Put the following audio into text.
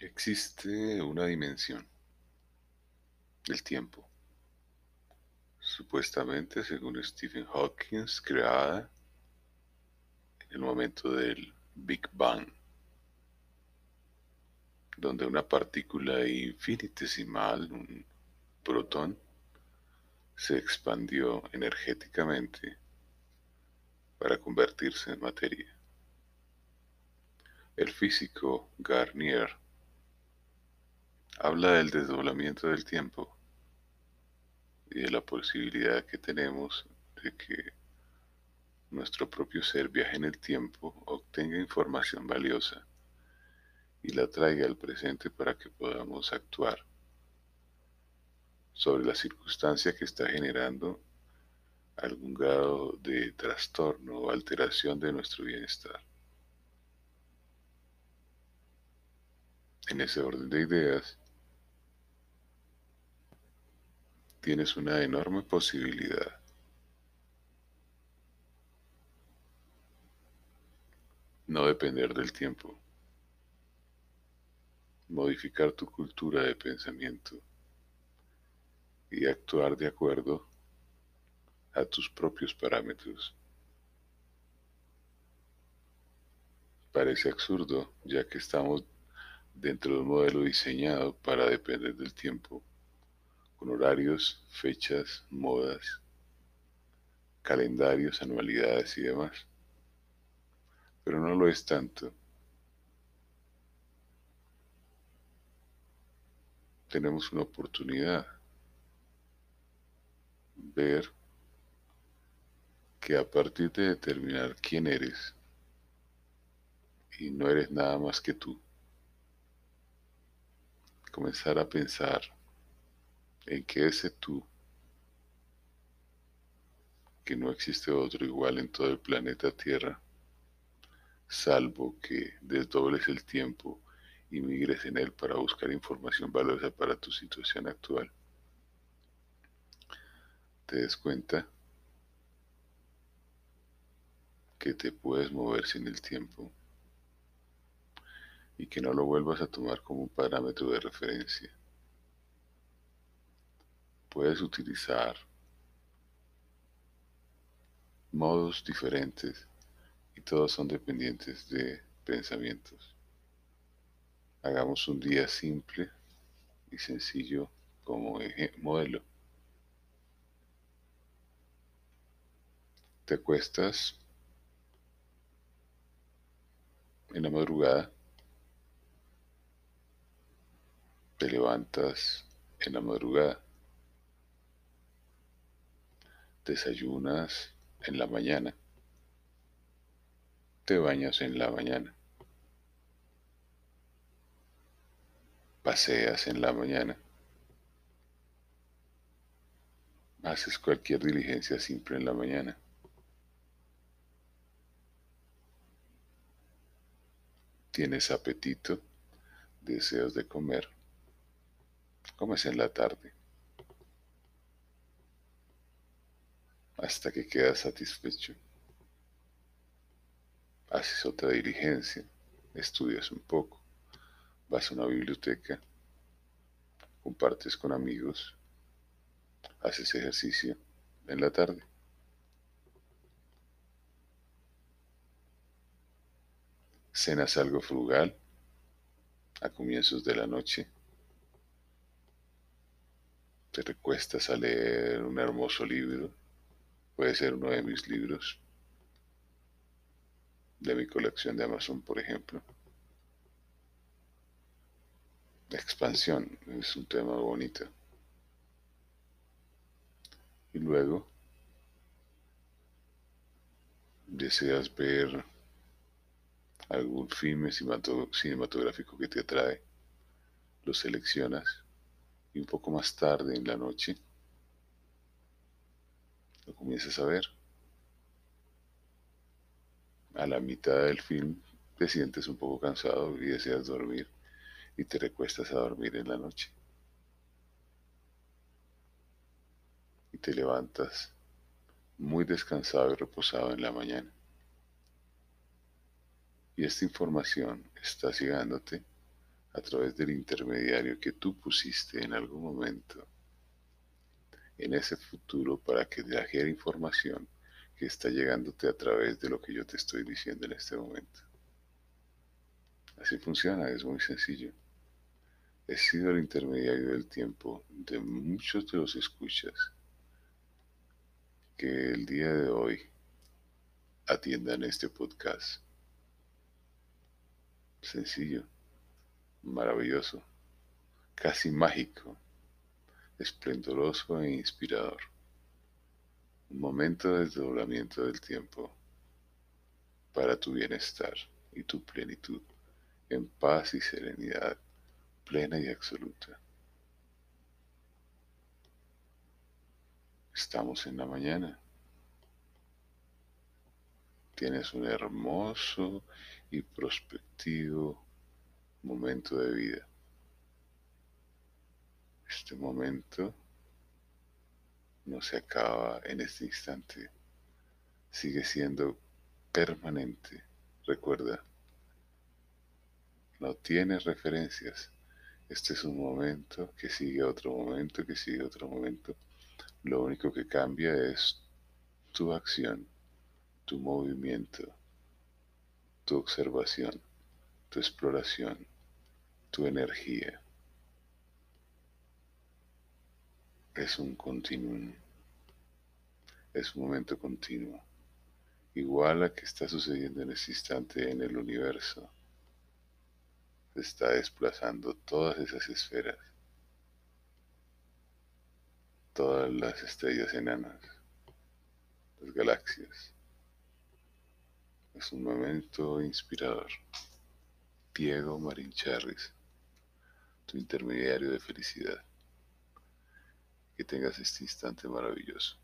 Existe una dimensión, el tiempo, supuestamente, según Stephen Hawking, creada en el momento del Big Bang, donde una partícula infinitesimal, un protón, se expandió energéticamente para convertirse en materia. El físico Garnier habla del desdoblamiento del tiempo y de la posibilidad que tenemos de que nuestro propio ser viaje en el tiempo, obtenga información valiosa y la traiga al presente para que podamos actuar sobre la circunstancia que está generando algún grado de trastorno o alteración de nuestro bienestar. En ese orden de ideas, tienes una enorme posibilidad no depender del tiempo, modificar tu cultura de pensamiento y actuar de acuerdo a tus propios parámetros. Parece absurdo, ya que estamos dentro de un modelo diseñado para depender del tiempo, con horarios, fechas, modas, calendarios, anualidades y demás. Pero no lo es tanto. Tenemos una oportunidad ver que a partir de determinar quién eres, y no eres nada más que tú, comenzar a pensar en que ese tú, que no existe otro igual en todo el planeta Tierra, salvo que desdobles el tiempo y migres en él para buscar información valiosa para tu situación actual, te des cuenta que te puedes mover sin el tiempo y que no lo vuelvas a tomar como un parámetro de referencia. Puedes utilizar modos diferentes y todos son dependientes de pensamientos. Hagamos un día simple y sencillo como modelo. Te acuestas en la madrugada, te levantas en la madrugada, desayunas en la mañana, te bañas en la mañana, paseas en la mañana, haces cualquier diligencia simple en la mañana. Tienes apetito, deseos de comer, comes en la tarde, hasta que quedas satisfecho. Haces otra diligencia, estudias un poco, vas a una biblioteca, compartes con amigos, haces ejercicio en la tarde. Cenas algo frugal a comienzos de la noche. Te recuestas a leer un hermoso libro, puede ser uno de mis libros, de mi colección de Amazon, por ejemplo. La expansión es un tema bonito. Y luego deseas ver algún filme cinematográfico que te atrae, lo seleccionas y un poco más tarde en la noche lo comienzas a ver. A la mitad del film te sientes un poco cansado y deseas dormir y te recuestas a dormir en la noche. Y te levantas muy descansado y reposado en la mañana. Y esta información está llegándote a través del intermediario que tú pusiste en algún momento en ese futuro para que trajera información que está llegándote a través de lo que yo te estoy diciendo en este momento. Así funciona, es muy sencillo. He sido el intermediario del tiempo de muchos de los escuchas que el día de hoy atiendan este podcast. Sencillo, maravilloso, casi mágico, esplendoroso e inspirador. Un momento de desdoblamiento del tiempo para tu bienestar y tu plenitud, en paz y serenidad plena y absoluta. Estamos en la mañana. Tienes un hermoso y prospectivo momento de vida. Este momento no se acaba en este instante. Sigue siendo permanente. Recuerda, no tienes referencias. Este es un momento que sigue otro momento, que sigue otro momento. Lo único que cambia es tu acción, tu movimiento, tu observación, tu exploración, tu energía. Es un continuum, es un momento continuo, igual a que está sucediendo en este instante en el universo. Se está desplazando todas esas esferas, todas las estrellas enanas, las galaxias. Es un momento inspirador. Diego Marín Charris, tu intermediario de felicidad. Que tengas este instante maravilloso.